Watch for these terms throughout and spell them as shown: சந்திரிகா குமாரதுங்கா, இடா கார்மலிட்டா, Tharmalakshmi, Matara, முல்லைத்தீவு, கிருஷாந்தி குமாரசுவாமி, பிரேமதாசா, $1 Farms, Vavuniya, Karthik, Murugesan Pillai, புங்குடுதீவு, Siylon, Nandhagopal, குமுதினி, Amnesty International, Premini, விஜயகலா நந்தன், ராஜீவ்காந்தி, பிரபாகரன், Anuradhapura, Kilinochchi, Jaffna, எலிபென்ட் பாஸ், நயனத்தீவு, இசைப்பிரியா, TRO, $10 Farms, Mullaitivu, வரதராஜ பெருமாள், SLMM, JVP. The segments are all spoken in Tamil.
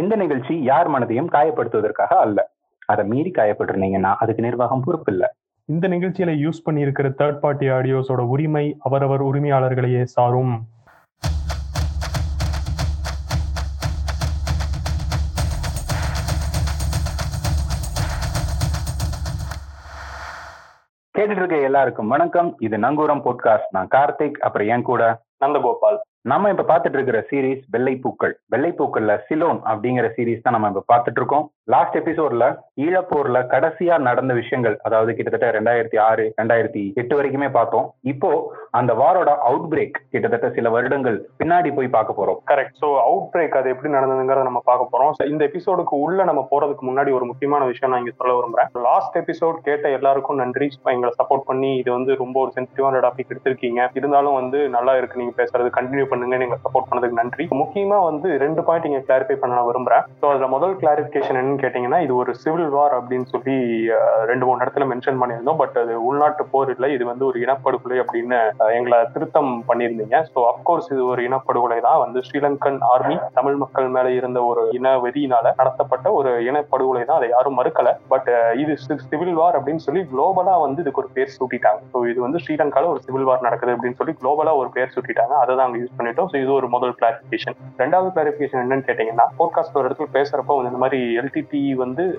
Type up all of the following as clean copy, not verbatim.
இந்த நிகழ்ச்சி யார் மனதையும் காயப்படுத்துவதற்காக அல்ல. அதை மீறி காயப்பட்டிருந்தீங்கன்னா அதுக்கு நிர்வாகம் பொறுப்பு இல்லை. இந்த நிகழ்ச்சியில யூஸ் பண்ணி இருக்கிற தேர்ட் பார்ட்டி ஆடியோஸோட உரிமை அவரவர் உரிமையாளர்களையே சாரும். கேட்டுட்டு இருக்க எல்லாருக்கும் வணக்கம். இது நங்கூரம் பாட்காஸ்ட். நான் கார்த்திக், அப்புறம் என் கூட நந்தகோபால். நம்ம இப்ப பாத்துட்டு இருக்கிற சீரீஸ் வெள்ளைப்பூக்கள். வெள்ளைப்பூக்கள்ல சிலோன் அப்படிங்கிற சீரீஸ் தான் நம்ம இப்ப பாத்துட்டு இருக்கோம். லாஸ்ட் எபிசோட்ல ஈழப்போர்ல கடைசியா நடந்த விஷயங்கள், அதாவது கிட்டத்தட்ட 2006 2008 வரைக்குமே பார்த்தோம். இப்போ அந்த வாரோட அவுட் பிரேக் கிட்டத்தட்ட சில வருடங்கள் பின்னாடி போய் பார்க்க போறோம். கரெக்ட். சோ அவுட் பிரேக் அது எப்படி நடந்ததுங்கிறத நம்ம பார்க்க போறோம். இந்த எபிசோடுக்கு உள்ள நம்ம போறதுக்கு முன்னாடி ஒரு முக்கியமான விஷயம் நான் இங்க சொல்ல விரும்புறேன். லாஸ்ட் எபிசோட் கேட்ட எல்லாருக்கும் நன்றி. எங்களை சப்போர்ட் பண்ணி இது ரொம்ப ஒரு சென்சிட்டிவான டாபிக் எடுத்திருக்கீங்க. இருந்தாலும் நல்லா இருக்கு நீங்க பேசுறது, கண்டினியூ பண்ணுங்க. நீங்க சப்போர்ட் பண்ணதுக்கு நன்றி. முக்கியமா 2 பாயிண்ட் இங்க கிளாரிஃபை பண்ண விரும்புறேன். சோ அதுல முதல் கிளாரிஃபிகேஷன் என்னன்னு கேட்டீங்கன்னா, இது ஒரு சிவில் வார் அப்படின்னு சொல்லி 2-3 இடத்துல மென்ஷன் பண்ணியிருந்தோம். பட் அது உள்நாட்டு போர் இல்லை, இது ஒரு இனப்படுகொலை அப்படின்னு எங்களை திருத்தம் பண்ணியிருந்தீங்க. ஸோ அப்கோர்ஸ் இது ஒரு இனப்படுகொலை தான். ஸ்ரீலங்கன் ஆர்மி தமிழ் மக்கள் மேல இருந்த ஒரு இன வெறியினால நடத்தப்பட்ட ஒரு இனப்படுகொலை தான், அதை யாரும் மறுக்கல. பட் இது சிவில் வார் அப்படின்னு சொல்லி குளோபலா இதுக்கு ஒரு பேர் சூட்டிட்டாங்க. ஸோ இது ஸ்ரீலங்கால ஒரு சிவில் வார் நடக்குது அப்படின்னு சொல்லி குளோபலா ஒரு பேர் சூட்டிட்டாங்க. அதை தான் யூஸ் பண்ணிட்டோம். ஸோ இது ஒரு முதல் கிளாரிஃபிகேஷன். ரெண்டாவது கிளாரிஃபிகேஷன் என்னன்னு கேட்டீங்கன்னா, பாட்காஸ்ட் ஒரு இடத்துல பேசுறப்போ இந்த மாதிரி LTTE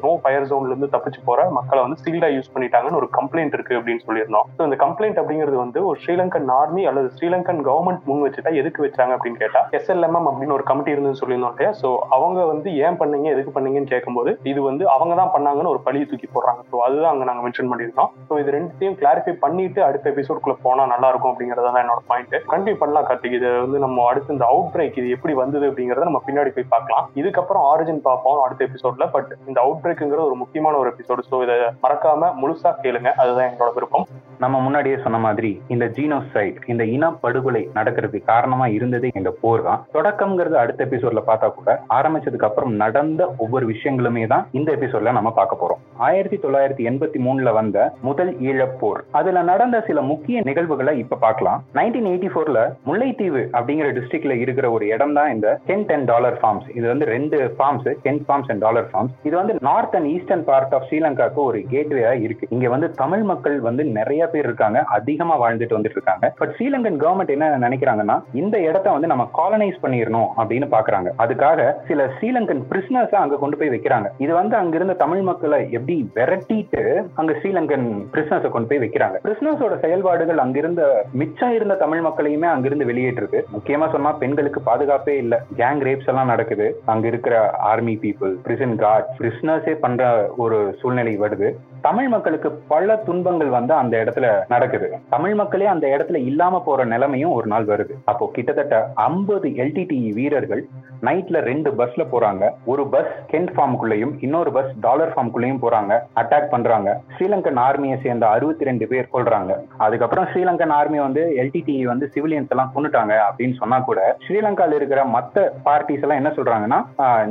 நோ ஃபயர் ஜோன்ல இருந்து தப்பிச்சு போற மக்களை சீல்டா யூஸ் பண்ணிட்டாங்கன்னு ஒரு கம்ப்ளைண்ட் இருக்கு அப்படின்னு சொல்லியிருந்தோம். ஸோ இந்த கம்ப்ளைண்ட் அப்படிங்கிறது ஒரு ஸ்ரீலங்கன் ஆர்மி அல்லது ஸ்ரீலங்கன் கவர்மெண்ட் முன் வச்சுட்டா எதுக்கு வச்சாங்க அப்படின்னு கேட்டா, SLMM அப்படின்னு ஒரு கமிட்டி இருந்துன்னு சொல்லியிருந்தோம். ஸோ அவங்க ஏன் பண்ணீங்க எதுக்கு பண்ணீங்கன்னு கேட்கும்போது இது அவங்க தான் பண்ணாங்கன்னு ஒரு பழியை தூக்கி போடுறாங்க. ஸோ அதுதான் அங்கே நாங்கள் மென்ஷன் பண்ணியிருந்தோம். ஸோ இது ரெண்டுத்தையும் கிளாரிஃபை பண்ணிட்டு அடுத்த எபிசோட்குள்ள போனா நல்லா இருக்கும் அப்படிங்கறதான் என்னோட பாயிண்ட். கண்டினியூ பண்ணலாம் கார்த்திக். இது நம்ம அடுத்து இந்த அவுட் பிரேக் இது எப்படி வந்தது அப்படிங்கறத நம்ம பின்னாடி போய் பார்க்கலாம். இதுக்கப்புறம் ஆரிஜின் பார்ப்போம் அடுத்த எபிசோட்ல. பட் இந்த அவுட் பிரேக்குங்கிற ஒரு முக்கியமான ஒரு எபிசோடு. ஸோ இதை மறக்காம முழுசா கேளுங்க, அதுதான் என்னோட விருப்பம். நம்ம முன்னாடியே சொன்ன மாதிரி இந்த ஜீனோசைட், இந்த இனப்படுகொலை நடக்கிறதுக்கு காரணமா இருந்ததே இந்த போர் தான். தொடக்கம்ங்கிறது அடுத்த எபிசோட்ல பார்த்தா கூட ஆரம்பிச்சதுக்கு அப்புறம் நடந்த ஒவ்வொரு விஷயங்களுமே தான் இந்த எபிசோட்ல நம்ம பார்க்க போறோம். 1983 வந்த முதல் ஈழப்போர், அதுல நடந்த சில முக்கிய நிகழ்வுகளை இப்ப பார்க்கலாம். 1984 முல்லைத்தீவு அப்படிங்கிற டிஸ்ட்ரிக்ட்ல இருக்கிற ஒரு இடம் தான் இந்த $10 Farms. இது 2 ஃபார்ம்ஸ், $10 Farms and $1 Farms. இது north and eastern part of ஸ்ரீலங்காக்கு ஒரு கேட்வேயா இருக்கு. இங்க தமிழ் மக்கள் நிறைய பேர் இருக்காங்க, அதிகமா வாழ்ந்துட்டு வந்துட்டு இருக்காங்க. பட் ஸ்ரீலங்கன் கவர்மெண்ட் என்ன நினைக்கிறாங்கன்னா, இந்த இடத்தை நம்ம காலனைஸ் பண்ணிடணும் அப்படின்னு பாக்குறாங்க. அதுக்காக சில ஸ்ரீலங்கன் பிரிசனர்ஸ் அங்க கொண்டு போய் வைக்கிறாங்க. இது அங்க இருந்த தமிழ் மக்களை எப்படி விரட்டிட்டு அங்க ஸ்ரீலங்கன் பிரிசனர்ஸ் கொண்டு போய் வைக்கிறாங்க. பிரிசனர்ஸோட செயல்பாடுகள் அங்கிருந்த மிச்சம் இருந்த தமிழ் மக்களையுமே அங்கிருந்து வெளியேற்றுது. முக்கியமா சொன்னா பெண்களுக்கு பாதுகாப்பே இல்ல, கேங் ரேப்ஸ் எல்லாம் நடக்குது. அங்க இருக்கிற ஆர்மி பீப்புள், பிரிசன் கார்ட்ஸ், பிரிசனர்ஸே பண்ற ஒரு சூழ்நிலை வருது. தமிழ் மக்களுக்கு பல துன்பங்கள் அந்த இடத்துல நடக்குது. தமிழ் மக்களே அந்த இடத்துல இல்லாம போற நிலைமையும் ஒரு நாள் வருது. அப்போ கிட்டத்தட்ட 50 LTTE வீரர்கள் நைட்ல 2 பஸ்ல போறாங்க. ஒரு பஸ் கென்ட் ஃபார்முக்குள்ளயும் இன்னொரு பஸ் டாலர் ஃபார்முக்குள்ளயும் போறாங்க. அட்டாக் பண்றாங்க. ஸ்ரீலங்கன் ஆர்மியை சேர்ந்த 62 பேர் கொள்றாங்க. அதுக்கப்புறம் ஸ்ரீலங்கன் ஆர்மி LTTE சிவிலியன்ஸ் எல்லாம் கொண்டுட்டாங்க அப்படின்னு சொன்னா கூட ஸ்ரீலங்கால இருக்கிற மத்த பார்ட்டிஸ் எல்லாம் என்ன சொல்றாங்கன்னா,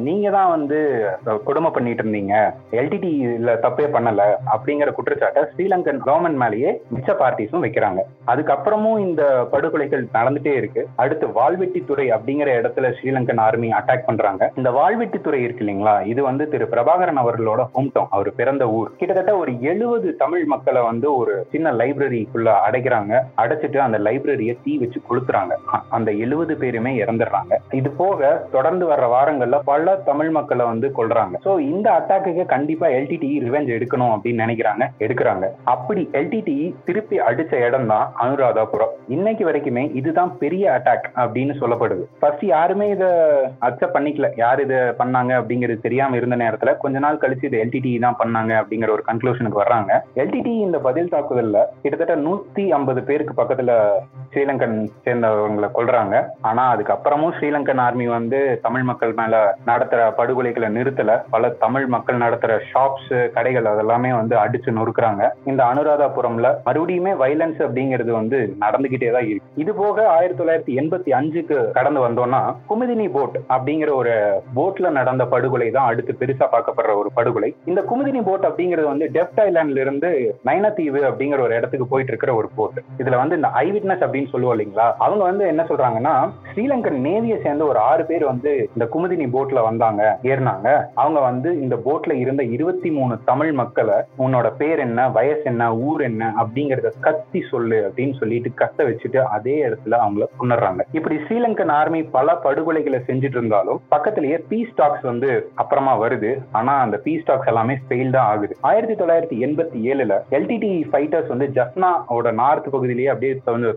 நீங்க தான் கொடுமை பண்ணிட்டு இருந்தீங்க, LTTEல தப்பே பண்ணல அப்படிங்கிற குற்றச்சாட்டை ஸ்ரீலங்கன் கவர்மெண்ட் மேலேயே மிச்ச பார்ட்டிஸும் வைக்கிறாங்க. அதுக்கப்புறமும் இந்த படுகொலைகள் நடந்துட்டே இருக்கு. அடுத்து வால்வெட்டித்துறை அப்படிங்கிற இடத்துல ஸ்ரீலங்கன் ஆர்மி அட்டாக் பண்றாங்க. இந்த வால்வெட்டித்துறை இருக்கு இல்லீங்களா, இது திரு பிரபாகரன் அவர்களோட ஹோம் டவுன், அவர் பிறந்த ஊர். கிட்டத்தட்ட ஒரு 70 தமிழ் மக்களை ஒரு சின்ன லைப்ரரிக்குள்ள அடைக்கிறாங்க. அடைச்சிட்டு அந்த லைப்ரரியை தீ வச்சு கொளுத்துறாங்க. அந்த 70 பேருமே இறந்துடுறாங்க. இது போக தொடர்ந்து வர்ற வாரங்கள்ல பல தமிழ் மக்களை கொல்றாங்க. சோ இந்த அட்டாக்கு கண்டிப்பா LTTE ரிவெஞ்ச் எடுக்கணும் அப்படின்னு நினைக்கிறாங்க, எடுக்கிறாங்க. அப்படி LTTE திருப்பி அடிச்ச இடம் தான் அனுராதபுரம். இன்னைக்கு வரைக்குமே இதுதான் பெரிய அட்டாக் அப்படின்னு சொல்லப்படுது. ஃபர்ஸ்ட் யாருமே இதை அக்செப்ட் பண்ணிக்கல, யார் இதை பண்ணாங்க அப்படிங்கிறது தெரியாம இருந்த நேரத்துல கொஞ்ச நாள் கழிச்சு இது LTTE தான் பண்ணாங்க அப்படிங்கிற ஒரு கன்க்ளூஷனுக்கு வர்றாங்க. LTTE இந்த பதில் தாக்குதல்ல கிட்டத்தட்ட 150 பேருக்கு பக்கத்துல ஸ்ரீலங்கன் சேர்ந்தவங்களை கொள்றாங்க. ஆனா அதுக்கப்புறமும் ஸ்ரீலங்கன் ஆர்மி தமிழ் மக்கள் மேல நடத்துற படுகொலைகளை நிறுத்தல. பல தமிழ் மக்கள் நடத்துற ஷாப்ஸ், கடைகள் அதெல்லாமே அடிச்சு நொறுக்குறாங்க. இந்த அனுராதபுரம்ல மறுபடியுமே வயலன்ஸ் அப்படிங்கிறது நடந்துகிட்டே தான் இருக்கு. இது போக 1985 கடந்து வந்தோம்னா குமுதினி போட் அப்படிங்கிற ஒரு போட்ல நடந்த படுகொலை தான் அடுத்து பெருசா பார்க்கப்படுற ஒரு படுகொலை. இந்த குமுதினி போட் அப்படிங்கிறது டெப்ட் ஐலாண்ட்ல இருந்து நயனத்தீவு அப்படிங்கிற ஒரு இடத்துக்கு போயிட்டு இருக்கிற ஒரு போட். இதுல இந்த ஐ விட்னஸ் அப்படின்னு சொல்லுவோம் இல்லீங்களா, அவங்க என்ன சொல்றாங்கன்னா, ஸ்ரீலங்கன் நேவியை சேர்ந்து ஒரு 6 பேர் வந்து இந்த குமுதினி போட்ல வந்தாங்க, ஏறினாங்க. அவங்க வந்து இந்த போட்ல இருந்த 23 தமிழ் மக்களை உன்னோட பேர் என்ன, வயசு என்ன, ஊர் என்ன அப்படிங்கறத கத்தி சொல்லு அப்படின்னு சொல்லிட்டு கத்த வச்சுட்டு அதே இடத்துல அவங்கள கொன்னுறாங்க. இப்படி ஸ்ரீலங்கன் ஆர்மி பல படுகொலைகளை செஞ்சுட்டு இருந்தாலும் பக்கத்திலேயே பீஸ் டாக்ஸ் வந்து அப்புறமா வருது. ஆனா அந்த பீஸ் டாக்ஸ் எல்லாமே ஃபெயில் தான் ஆகுது. 1987 LTTE ஃபைட்டர்ஸ் வந்து ஜஃப்னாவோட நார்த் பகுதியிலேயே அப்படியே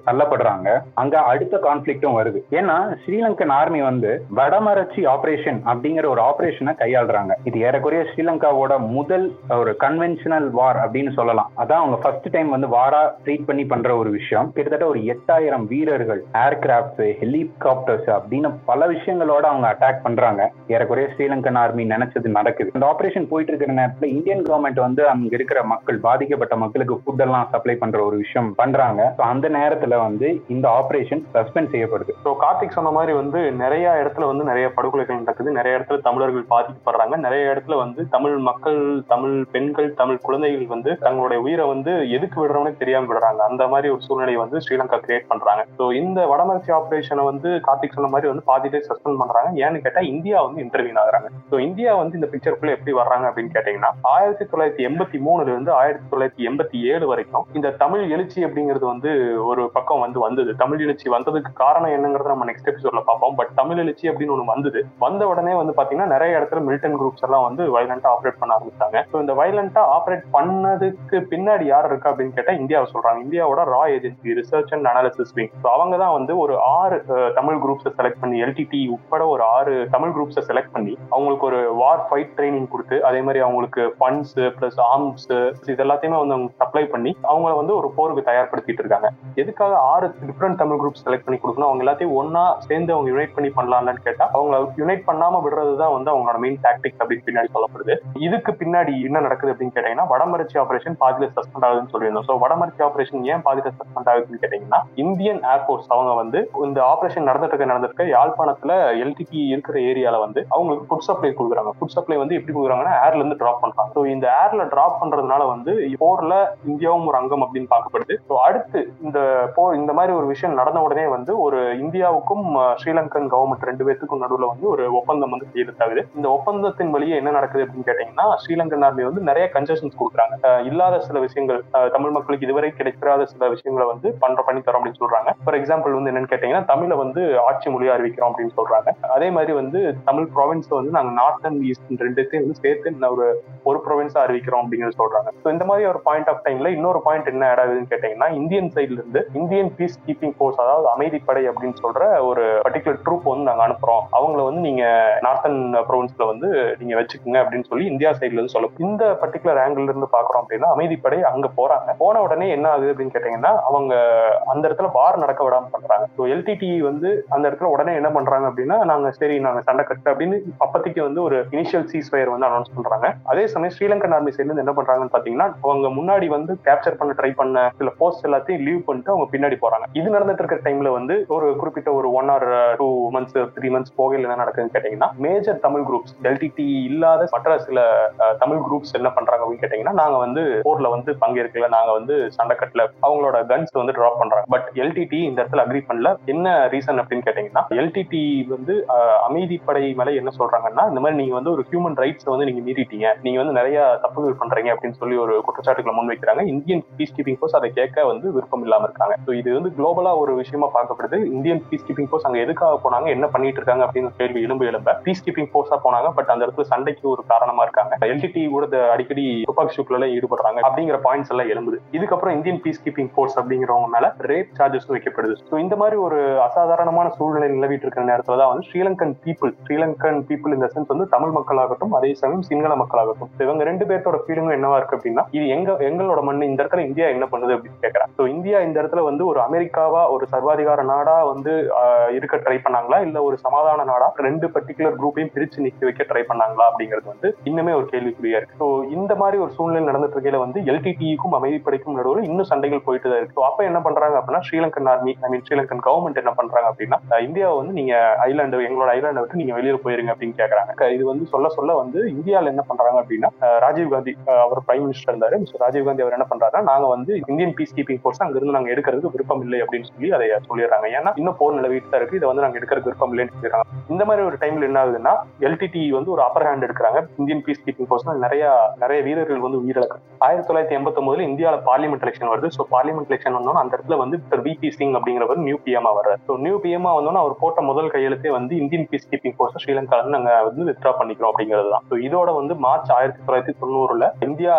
தள்ளப்படுறாங்க. அங்க அடுத்த கான்ஃபிளிக்டும் வருது. ஏன்னா ஸ்ரீலங்கன் ஆர்மி வந்து வடமரச்சி ஆபரேஷன் அப்படிங்கிற ஒரு ஆபரேஷனை கையாளுறாங்க. இது ஏறக்குறைய ஸ்ரீலங்காவோட முதல் ஒரு கன்வென்ஷனல் வார் அப்படின்னு சொல்லலாம். அதான் அவங்க ஃபர்ஸ்ட் டைம் வந்து வாரா ட்ரீட் பண்ணி பண்ற ஒரு விஷயம். கிட்டத்தட்ட ஒரு 8000 வீரர்கள், ஏர்கிராப்ட்ஸ், ஹெலிகாப்டர்ஸ் அப்படின்னு பல விஷயங்களோட அவங்க அட்டாக் பண்றாங்க. ஏறக்குறைய ஸ்ரீலங்கன் ஆர்மி நினைச்சது நடக்குது. இந்த ஆபரேஷன் போயிட்டு இருக்கிற நேரத்தில் இந்தியன் கவர்மெண்ட் வந்து அங்க இருக்கிற மக்கள், பாதிக்கப்பட்ட மக்களுக்கு ஃபுட் எல்லாம் சப்ளை பண்ற ஒரு விஷயம் பண்றாங்க. அந்த நேரத்துல வந்து இந்த ஆபரேஷன் சஸ்பெண்ட் செய்யப்படுது. ஸோ கார்த்திக் சொன்ன மாதிரி வந்து நிறைய இடத்துல வந்து நிறைய படுகொலைகள் நடக்குது. நிறைய இடத்துல தமிழர்கள் பாதிக்கப்படுறாங்க. நிறைய இடத்துல வந்து தமிழ் மக்கள், தமிழ் பெண்கள், தமிழ் குழந்தைகள் வந்து தங்களுடைய உயிரை வந்து எதுக்கு விடுறவனே தெரியாம விடுறாங்க. அந்த மாதிரி ஒரு சூழ்நிலையை வந்து ஸ்ரீலங்கா கிரியேட் பண்றாங்க. ஸோ இந்த வடமராட்சி ஆபரேஷனை வந்து கார்த்திக் சொன்ன மாதிரி வந்து பாதியிலே சஸ்பெண்ட் பண்றாங்க. ஏன்னு கேட்டா இந்தியா வந்து இன்டர்வீன் ஆகுறாங்க. ஸோ இந்தியா வந்து இந்த பிக்சருக்குள்ள எப்படி வர்றாங்க அப்படின்னு கேட்டீங்கன்னா, 1983 இருந்து 1987 வரைக்கும் இந்த தமிழ் எழுச்சி அப்படிங்கிறது வந்து ஒரு பக்கம் வந்து வந்தது. தமிழ் எழுச்சி வந்ததுக்கு காரணம் என்னங்கிறத நம்ம நெக்ஸ்ட் எபிசோட்ல பார்ப்போம். பட் தமிழ் எழுச்சி அப்படின்னு ஒன்று வந்தது. வந்த உடனே வந்து பாத்தீங்கன்னா நிறைய இடத்துல மிலிட்டன்ட் குரூப்ஸ் எல்லாம் வந்து வயலண்டா ஆப்ரேட் பண்ண ஆரம்பிச்சாங்க. ஸோ இந்த வயலண்டா ஆப்ரேட் பண்ணதுக்கு பின்னாடி யார் இருக்கா அப்படின்னு கேட்டா இந்தியாவை சொல்றாங்க. இந்தியாவோட ரா agency, research and analysis wing. So அவங்க தான் வந்து ஒரு 6 தமிழ் குரூப்ஸை செலக்ட் பண்ணி, LTTE உட்பட ஒரு 6 தமிழ் குரூப்ஸை செலக்ட் பண்ணி அவங்களுக்கு ஒரு வார் ஃபைட் ட்ரைனிங் கொடுத்து, அதே மாதிரி அவங்களுக்கு ஃபண்ட்ஸ் பிளஸ் ஆர்ம்ஸ் இது எல்லாத்தையுமே வந்து அவங்க சப்ளை பண்ணி அவங்கள வந்து ஒரு போருக்கு தயார்படுத்திட்டு இருக்காங்க. எதுக்காக 6 டிஃப்ரெண்ட் தமிழ் குரூப் செலக்ட் பண்ணி கொடுக்கணும், அவங்க எல்லாத்தையும் ஒன்னா சேர்ந்து அவங்க யுனைட் பண்ணி பண்ணலாம்னு கேட்டா அவங்க யுனைட் பண்ணாம விடுறதுதான் வந்து அவங்களோட மெயின் டாக்டிக் அப்படின்னு பின்னாடி சொல்லப்படுது. இதுக்கு பின்னாடி என்ன நடக்குது அப்படின்னு கேட்டீங்கன்னா, வடமராட்சி ஆபரேஷன் பாதியில சஸ்பெண்ட் ஆகுதுன்னு சொல்லியிருந்தோம். ஸோ வடமராட்சி ஆபரேஷன் ஏன் பாதியில சஸ்பெண்ட் ஆகுதுன்னு கேட்டீங்கன்னா, இந்தியன் ஏர்போர்ஸ் அவங்க வந்து இந்த ஆபரேஷன் நடந்துட்டு இருக்க யாழ்ப்பாணத்துல LTTE இருக்கிற ஏரியால வந்து அவங்களுக்கு ஃபுட் சப்ளை கொடுக்குறாங்க. ஃபுட் சப்ளை வந்து எப்படி கொடுக்குறாங்கன்னா, ஏர்ல இருந்து டிராப் பண்றாங்க. ஸோ இந்த ஏர்ல டிராப் பண்றதுனால வந்து போர்ல இந்தியாவும் ஒரு அங்கம் அப்படின்னு பார்க்கப்படுது. ஸோ அடுத்து இந்த மாதிரி ஒரு விஷயம் நடந்த உடனே வந்து ஒரு இந்தியாவுக்கும் ஸ்ரீலங்கன் கவர்மெண்ட் 2 பேருக்கும் நடுவில் வந்து ஒரு ஒப்பந்தம் வந்து கையெழுத்தாகுது. இந்த ஒப்பந்தத்தின் வழியே என்ன நடக்குது அப்படின்னு கேட்டீங்கன்னா, ஸ்ரீலங்கன் ஆர்மி வந்து நிறைய கன்செஷன்ஸ் கொடுக்குறாங்க. இல்லாத சில விஷயங்கள், தமிழ் மக்களுக்கு இதுவரை கிடைக்காத சில விஷயங்களை வந்து பண்ணித்தரோம் அப்படின்னு சொல்றாங்க. ஃபார் எக்ஸாம்பிள் வந்து என்னன்னு கேட்டீங்கன்னா, தமிழை வந்து ஆட்சி மொழியா அறிவிக்கிறோம் அப்படின்னு சொல்றாங்க. அதே மாதிரி வந்து தமிழ் ப்ராவின்ஸ் வந்து நாங்க நார்த் அண்ட் ஈஸ்ட் 2த்தையும் வந்து சேர்த்து ஒரு ப்ராவின்ஸா அறிவிக்கிறோம் அப்படிங்கிறது சொல்றாங்க. ஸோ இந்த மாதிரி ஒரு பாயிண்ட் ஆஃப் டைம்ல இன்னொரு பாயிண்ட் என்ன ஆட் ஆகுதுன்னு கேட்டீங்கன்னா, இந்தியன் சைட்ல இருந்து இந்தியன் பீஸ் கீப்பிங் போர்ஸ், அதாவது அமைதிப்படை அப்படின்னு சொல்ற ஒரு பர்டிகுலர் ட்ரூப் வந்து நாங்க அனுப்புறோம், அவங்களை வந்து நீங்க நார்த்தன் ப்ரொவின்ஸ்ல வந்து நீங்க வச்சுக்கோங்க அப்படின்னு சொல்லி இந்தியா சைட்ல இருந்து சொல்லுவோம். இந்த பர்டிகுலர் ஆங்கிள் இருந்து பாக்குறோம் அப்படின்னா, அமைதிப்படை அங்க போறாங்க. போன உடனே என்ன ஆகுது அப்படின்னு கேட்டீங்கன்னா, அவங்க அந்த இடத்துல வார் நடக்க விடாம பண்றாங்க. ஸோ LTTE வந்து அந்த இடத்துல உடனே என்ன பண்றாங்க அப்படின்னா, நாங்க சண்டை கட்டு அப்படின்னு அப்பத்திக்கு வந்து ஒரு இனிஷியல் சீஸ் ஃபயர் வந்து அனௌன்ஸ் பண்றாங்க. அதே சமயம் ஸ்ரீலங்கன் ஆர்மி சைட்ல இருந்து என்ன பண்றாங்கன்னு பாத்தீங்கன்னா, அவங்க முன்னாடி வந்து கேப்சர் பண்ண ட்ரை பண்ண சில போஸ்ட் எல்லாத்தையும் லீவ் பண்ணிட்டு அவங்க பின்னாடி போறாங்க. இது நடந்துட்டு இருக்கிற டைம்ல வந்து ஒரு குறிப்பிட்ட ஒரு 1 or 2 months 3 months போகையில் என்ன நடக்குதுன்னு கேட்டீங்கன்னா, மேஜர் தமிழ் குரூப்ஸ், LTTE இல்லாத மற்ற சில தமிழ் குரூப்ஸ் என்ன பண்றாங்க அப்படின்னு கேட்டீங்கன்னா, நாங்க வந்து போர்ல வந்து பங்கேற்கல, நாங்க வந்து சண்டைக்கட்டல, அவங்களோட கன்ஸ் வந்து டிராப் பண்றாங்க. பட் LTTE இந்த இடத்துல அக்ரி பண்ணல. என்ன ரீசன் அப்படின்னு கேட்டீங்கன்னா, LTTE வந்து அமைதிப்படை மேல என்ன சொல்றாங்கன்னா, இந்த மாதிரி நீங்க வந்து ஒரு ஹியூமன் ரைட்ஸ் வந்து நீங்க மீறிட்டீங்க, நீங்க வந்து நிறைய தப்புகள் பண்றீங்க அப்படின்னு சொல்லி ஒரு குற்றச்சாட்டுகளை முன்வைக்கிறாங்க. இந்தியன் பீஸ் கீப்பிங் போர்ஸ் அதை கேட்க வந்து விருப்பம் இல்லாம இருக்காங்க. ஸோ இது வந்து குளோபலா ஒரு விஷயமா பார்க்கப்படுது. இந்தியன் பீஸ் கீப்பிங் போர்ஸ் அங்க எதுக்காக போனாங்க, என்ன பண்ணிட்டு இருக்காங்க அப்படின்னு கேள்வி எழும்ப பீஸ் கீப்பிங் போர்ஸா போனாங்க. பட் அந்த இடத்துல சண்டைக்கு ஒரு காரணமா இருக்காங்க. LTTE கூட அடிக்கடி துப்பாக்கி சூட்ல எல்லாம் ஈடுபடுறாங்க அப்படிங்கிற பாயிண்ட்ஸ் எல்லாம் எழும்புது. இதுக்கப்புறம் இந்தியன் பீஸ் கீப்பிங் போர்ஸ் அப்படிங்கிறவங்க மேல ரேப் சார்ஜஸ் வைக்கப்படுது. ஸோ இந்த மாதிரி ஒரு அசாதாரணமான சூழ்நிலை நிலவிட்டு இருக்கிற நேரத்துல தான் வந்து ஸ்ரீலங்கன் பீப்புள் இந்த சென்ஸ் வந்து தமிழ் மக்களாகட்டும், அதே சமயம் சிங்கள மக்களாகட்டும், இவங்க 2 பேர்த்தோட ஃபீலிங்கும் என்னவா இருக்கு அப்படின்னா, இது எங்களோட மண்ணு, இந்த இடத்துல இந்தியா என்ன பண்ணுது அப்படின்னு கேட்கறாங்க. ஸோ இந்தியா இந்த இடத்துல வந்து ஒரு அமெரிக்காவா ஒரு சர்வாதிகார நாடா வந்து இருக்க ட்ரை பண்ணாங்களா, இல்ல ஒரு சமாதான நாடா 2 பர்டிகுலர் குரூப்பையும் பிரிச்சு நிக்க வைக்க ட்ரை பண்ணாங்களா அப்படிங்கிறது வந்து இன்னுமே ஒரு கேள்விக்குறியா இருக்கு. ஸோ இந்த மாதிரி ஒரு சூழ்நிலை நடந்துட்டு இருக்கையில வந்து LTTE-க்கும் அமைதிப்படைக்கும் நடுவில் இன்னும் சண்டைகள் போயிட்டு தான் இருக்கு. அப்ப என்ன பண்றாங்க அப்படின்னா, ஸ்ரீலங்கன் ஆர்மி, ஸ்ரீலங்கன் கவர்மெண்ட் என்ன பண்றாங்க அப்படின்னா, இந்தியாவை வந்து நீங்க ஐலாண்டு, எங்களோட ஐலாண்டை விட்டு நீங்க வெளியே போயிருங்க அப்படின்னு கேட்கறாங்க. இது வந்து சொல்ல சொல்ல வந்து இந்தியாவில் என்ன பண்றாங்க அப்படின்னா, ராஜீவ்காந்தி அவர் பிரைம் மினிஸ்டர் இருந்தாரு. ராஜீவ்காந்தி அவர் என்ன பண்றாருன்னா, நாங்க வந்து இந்தியன் பீஸ் கீப்பிங் போர்ஸ் அங்கிருந்து நாங்க எடுக்கிறதுக்கு விருப்பம் இல்லை அப்படின்னு சொல்லி அதை சொல்லிடுறாங்க சொல்லியிருக்காங்க. ஏன்னா இன்னும் போர் நிலவிட்டு தான் இருக்கு, இதை வந்து நாங்கள் எடுக்கிற விருப்பம் இல்லைன்னு சொல்லியிருக்காங்க. இந்த மாதிரி ஒரு டைம்ல என்ன ஆகுதுன்னா LTTE வந்து ஒரு அப்பர் ஹேண்ட் எடுக்கிறாங்க. இந்தியன் பீஸ் கீப்பிங் போர்ஸ் நிறைய வீரர்கள் வந்து உயிரிழக்கு. 1989 இந்தியாவில் பார்லிமெண்ட் எலெக்ஷன் வருது. ஸோ பார்லிமெண்ட் எலெக்ஷன் வந்தோன்னா அந்த இடத்துல வந்து VP சிங் அப்படிங்கிறவர் நியூ PM வர்றாரு. ஸோ நியூ PM வந்தோன்னா அவர் போட்ட முதல் கையெழுத்தே வந்து இந்தியன் பீஸ் கீப்பிங் போர்ஸ் ஸ்ரீலங்காவில் நாங்கள் வந்து வித்ரா பண்ணிக்கிறோம் அப்படிங்கிறது தான். ஸோ இதோட வந்து March 1990 India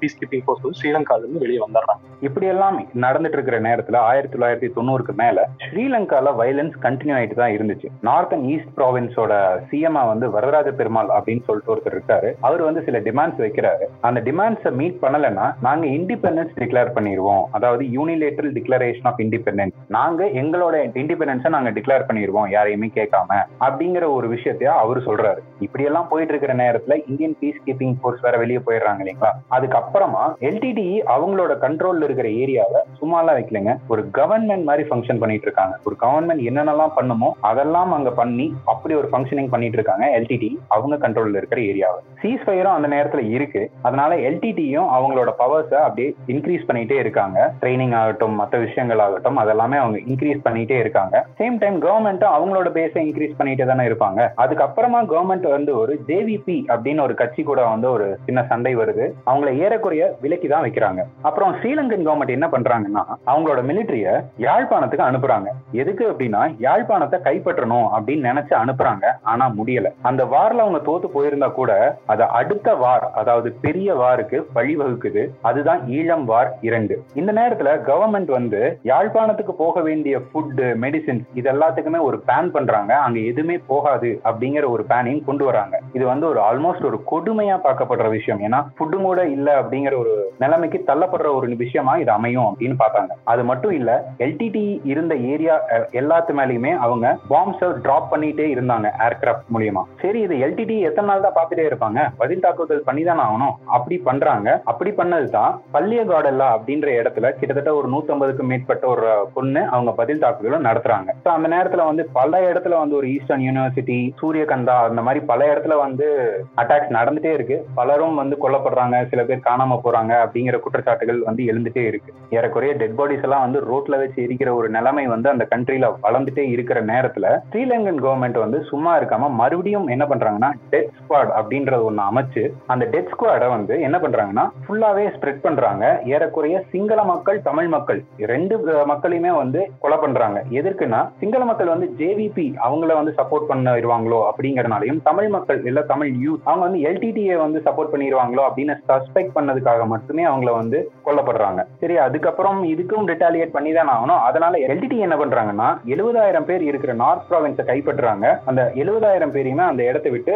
peace keeping force வந்து ஸ்ரீலங்கால இருந்து வெளியே வந்துடுறாங்க. இப்படி எல்லாம் நடந்துட்டு இருக்கிற நேரத்தில் 1990 மேல ஸ்ரீலங்கால வயலன்ஸ் கண்டினியூ ஆயிட்டு தான் இருந்துச்சு. நார்த் அண்ட் ஈஸ்ட் ப்ராவின்ஸோட சிஎம்ஆ வந்து வரதராஜ பெருமாள் அப்படின்னு சொல்லிட்டு ஒருத்தர் இருக்காரு. அவர் வந்து சில டிமாண்ட்ஸ் வைக்கிறாரு. அந்த டிமாண்ட்ஸை மீட் பண்ணலன்னா நாங்க இண்டிபெண்டன்ஸ் டிக்ளேர் பண்ணிடுவோம், அதாவது யூனிலேட்டரல் டிக்ளரேஷன் ஆஃப் இண்டிபெண்டன்ஸ், நாங்க எங்களோட இண்டிபெண்டன்ஸை நாங்க டிக்ளேர் பண்ணிடுவோம் யாரையுமே கேட்காம அப்படிங்கிற ஒரு விஷயத்தையா அவர் சொல்றாரு. இப்படியெல்லாம் போயிட்டு இருக்கிற நேரத்தில் இந்தியன் பீஸ் கீப்பிங் போர்ஸ் வேற வெளியே போயிடுறாங்க இல்லைங்களா. அதுக்கப்புறமா LTTE அவங்களோட கண்ட்ரோல் இருக்கிற ஏரியாவை சும்மாலாம் வைக்கலங்க, ஒரு கவர்மெண்ட் மாதிரி ஃபங்க்ஷன் பண்ணிட்டு இருக்காங்க. ஒரு கவர்மெண்ட் என்னென்னலாம் பண்ணுமோ அதெல்லாம் அங்க பண்ணி அப்படி ஒரு ஃபங்க்ஷனிங் பண்ணிட்டு இருக்காங்க LTTE அவங்க கண்ட்ரோல்ல இருக்கிற ஏரியாவை. சீஸ் ஃபயரும் அந்த நேரத்துல இருக்கு, அதனால LTTEயும் அவங்களோட பவர்ஸை அப்படியே இன்க்ரீஸ் பண்ணிட்டே இருக்காங்க. ட்ரைனிங் ஆகட்டும் மற்ற விஷயங்கள் ஆகட்டும் அதெல்லாமே அவங்க இன்க்ரீஸ் பண்ணிட்டே இருக்காங்க. சேம் டைம் கவர்மெண்ட்டும் அவங்களோட பேஸை இன்க்ரீஸ் பண்ணிட்டே தானே இருப்பாங்க. அதுக்கப்புறமா கவர்மெண்ட் வந்து ஒரு JVP அப்படின்னு ஒரு கட்சி கூட வந்து ஒரு சின்ன சண்டை வருது. அவங்களை ஏறக்குறைய விலக்கி தான் வைக்கிறாங்க. அப்புறம் ஸ்ரீலங்கன் கவர்மெண்ட் என்ன பண்றாங்கன்னா அவங்களோட மிலிட்டரிய யாழ்ப்பாணத்துக்கு அனுப்புறாங்க. எதுக்கு அப்படின்னா யாழ்ப்பாணத்தை கைப்பற்றணும் அப்படின்னு நினைச்சு அனுப்புறாங்க. ஆனா முடியல. அந்த வார்ல அவங்க தோத்து போயிருந்தா கூட அது அடுத்த வார், அதாவது பெரிய வாருக்கு வழிவகுக்குது. அதுதான் ஈழம் வார் 2. இந்த நேரத்துல கவர்மெண்ட் வந்து யாழ்ப்பாணத்துக்கு போக வேண்டிய ஃபுட், மெடிசின்ஸ் இது எல்லாத்துக்குமே ஒரு பேன் பண்றாங்க. அங்க எதுவுமே போகாது அப்படிங்கிற ஒரு பேனையும் கொண்டு வராங்க. இது வந்து ஒரு ஆல்மோஸ்ட் ஒரு கொடுமையா பார்க்கப்படுற விஷயம். ஏன்னா ஃபுட்டு கூட இல்ல அப்படிங்கிற ஒரு நிலைமைக்கு தள்ளப்படுற ஒரு விஷயமா இது அமையும் அப்படின்னு பார்த்தாங்க. அது மட்டும் இல்ல LTTE இருந்த ஏரியா எல்லாத்து மேலயுமே அவங்க பாம்ப்ஸ் டிராப் பண்ணிட்டே இருந்தாங்க ஏர்கிராப்ட் மூலமா. சரி, இது LTTE எத்தனை நாள் தான் பார்த்துட்டே இருப்பாங்க, பதில் தாக்குதல் பண்ணி தானே ஆகணும். அப்படி பண்றாங்க. அப்படி பண்ணதுதான் பள்ளியகாடல்லா அப்படின்ற இடத்துல கிட்டத்தட்ட ஒரு 150க்கும் மேற்பட்ட ஒரு பொண்ணு அவங்க பதில் தாக்குதலும் நடத்துறாங்க. அந்த நேரத்துல வந்து பல இடத்துல வந்து ஒரு ஈஸ்டர்ன் யூனிவர்சிட்டி, சூரியகந்தா, அந்த மாதிரி பல இடத்துல வந்து அட்டாக்ஸ் நடந்துட்டே இருக்கு. பலரும் வந்து கொல்லப்படுறாங்க, சில பேர் காணாம போறாங்க அப்படிங்கிற குற்றச்சாட்டுகள் வந்து எழுந்துட்டே இருக்கு. ஏறக்குறைய டெட் பாடிஸ் எல்லாம் வந்து ரோட்ல வச்சு எரிக்கிற ஒரு நிலைமை வந்து அந்த கண்ட்ரியில வளர்ந்துட்டே இருக்கிற நேரத்துல ஸ்ரீலங்கன் கவர்மெண்ட் வந்து சும்மா இருக்காம மறுபடியும் என்ன பண்றாங்கன்னா டெத் ஸ்குவாட் அப்படின்றது ஒண்ணு அமைச்சு அந்த டெத் ஸ்குவாட வந்து என்ன பண்றாங்கன்னா ஃபுல்லாவே ஸ்ப்ரெட் பண்றாங்க. ஏறக்குறைய சிங்கள மக்கள், தமிழ் மக்கள் ரெண்டு மக்களையுமே வந்து கொலை பண்றாங்க. எதற்குன்னா சிங்கள மக்கள் வந்து JVP அவங்கள வந்து சப்போர்ட் பண்ணிடுவாங்களோ அப்படிங்கறனாலையும், தமிழ் மக்கள் இல்ல தமிழ் யூத் அவங்க வந்து LTTE வந்து சப்போர்ட் பண்ணிடுவாங்களோ அப்படின்னு சஸ்பெக்ட் பண்ணதுக்காக மட்டுமே அவங்களை வந்து கொல்லப்படுறாங்க. சரி, அதுக்கப்புறம் இதுக்கும் ரிட்டாலியேட் பண்ணி தான் ஆகணும். அதனால LTTE என்ன பண்றாங்கன்னா 70,000 பேர் இருக்கிற நார்த் ப்ராவின்ஸை கைப்பற்றுறாங்க. அந்த 70,000 பேரையுமே அந்த இடத்தை விட்டு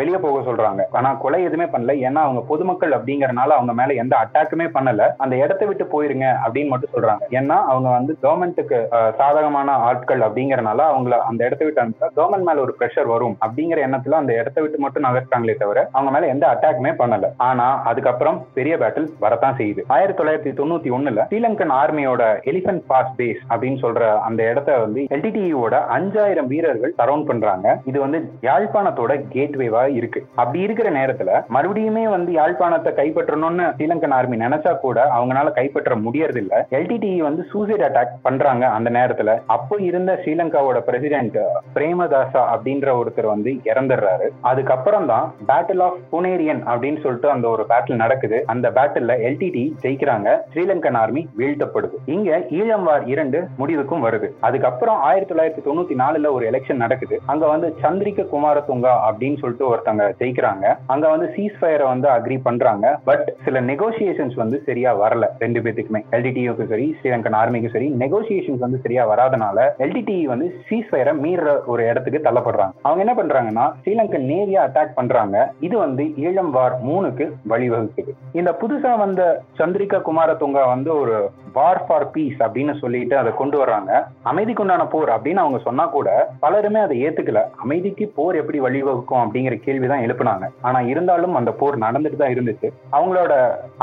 வெளியே போக சொல்றாங்க. ஆனா கொலை எதுவுமே பண்ணல, ஏன்னா அவங்க பொதுமக்கள் அப்படிங்கறனால அவங்க மேல எந்த அட்டாக்குமே பண்ணல. அந்த இடத்தை விட்டு போயிருங்க அப்படின்னு மட்டும் சொல்றாங்க. ஏன்னா அவங்க வந்து கவர்மெண்ட்டுக்கு சாதகமான ஆட்கள் அப்படிங்கறனால அவங்களை அந்த இடத்தை விட்டு அனுப்பிச்சா கவர்மெண்ட் மேல ஒரு பிரஷர் வரும் அப்படிங்கிற எண்ணத்துல அந்த இடத்தை விட்டு மட்டும் நகர்த்தாங்களே தவிர அவங்க மேல எந்த அட்டாக்குமே பண்ணல. ஆனா அதுக்கப்புறம் பெரிய பேட்டில் வரத்தான் செய்யுது. 1991 ஸ்ரீலங்கன் ஆர்மியோட எலிபென்ட் பாஸ் பேஸ் அப்படின்னு சொல்ற அந்த இடத்தை வந்து LTTEயோட 5000 வீரர்கள் சரவுண்ட் பண்றாங்க. இது வந்து யாழ்ப்பாணத்தோட கேட்வேவா இருக்கு. அப்படி இருக்கிற நேரத்துல மறுபடியுமே வந்து யாழ்ப்பாணத்தை கைப்பற்றணும்னு ஸ்ரீலங்கன் ஆர்மி நினைச்சா கூட அவங்களால கைப்பற்ற முடியறது இல்ல. LTTE வந்து சூசைட் அட்டாக் பண்றாங்க அந்த நேரத்துல. அப்போ இருந்த ஸ்ரீலங்காவோட பிரசிடென்ட் பிரேமதாசா அப்படின்ற ஒருத்தர் வந்து இறந்துடுறாரு. அதுக்கப்புறம் தான் பேட்டில் ஆஃப் புனேரியன் அப்படின்னு சொல்லிட்டு அந்த ஒரு பேட்டில் நடக்குது. அந்த பேட்டில் LTTE ஜெயிக்கிறாங்க. ஸ்ரீலங்கன் ஆர்மி வீழ்த்தப்படுது. இங்க ஈழம் வார் 2 முடிவுக்கும் வருது. அதுக்கப்புறம் 1994 ஒரு எலெக்ஷன் நடக்குது. அங்க வந்து சந்திரிக்க குமாரதுங்கா அப்படின்னு சொல்லிட்டு ஒருத்தங்க ஜெயிக்கிறாங்க. அங்க வந்து சீஸ் ஃபயரை வந்து அக்ரி பண்றாங்க. பட் சில நெகோசியேஷன்ஸ் வந்து சரியா வரல. ரெண்டு பேத்துக்குமே, LTTEக்கும் சரி ஸ்ரீலங்கன் ஆர்மிக்கும் சரி, நெகோசியேஷன்ஸ் வந்து சரியா வராதனால LTTE வந்து சீஸ் ஃபயரை மீற ஒரு இடத்துக்கு தள்ளப்படுறாங்க. அவங்க என்ன பண்றாங்கன்னா ஸ்ரீலங்கன் நேவியா அட்டாக் பண்றாங்க. இது வந்து ஈழம் வார் 3க்கு வழிவகுக்குது. இந்த புதுசா வந்த சந்திரிகா குமாரதுங்கா வந்து ஒரு வார் ஃபார் பீஸ் அப்படின்னு சொல்லிட்டு அதை கொண்டு வர்றாங்க. அமைதிக்குண்டான போர் அப்படின்னு அவங்க சொன்னா கூட பலருமே அதை ஏத்துக்கல. அமைதிக்கு போர் எப்படி வழிவகுக்கும் அப்படிங்கிற கேள்விதான் எழுப்புனாங்க. ஆனா இருந்தாலும் அந்த போர் நடந்துட்டு தான் இருந்துச்சு. அவங்களோட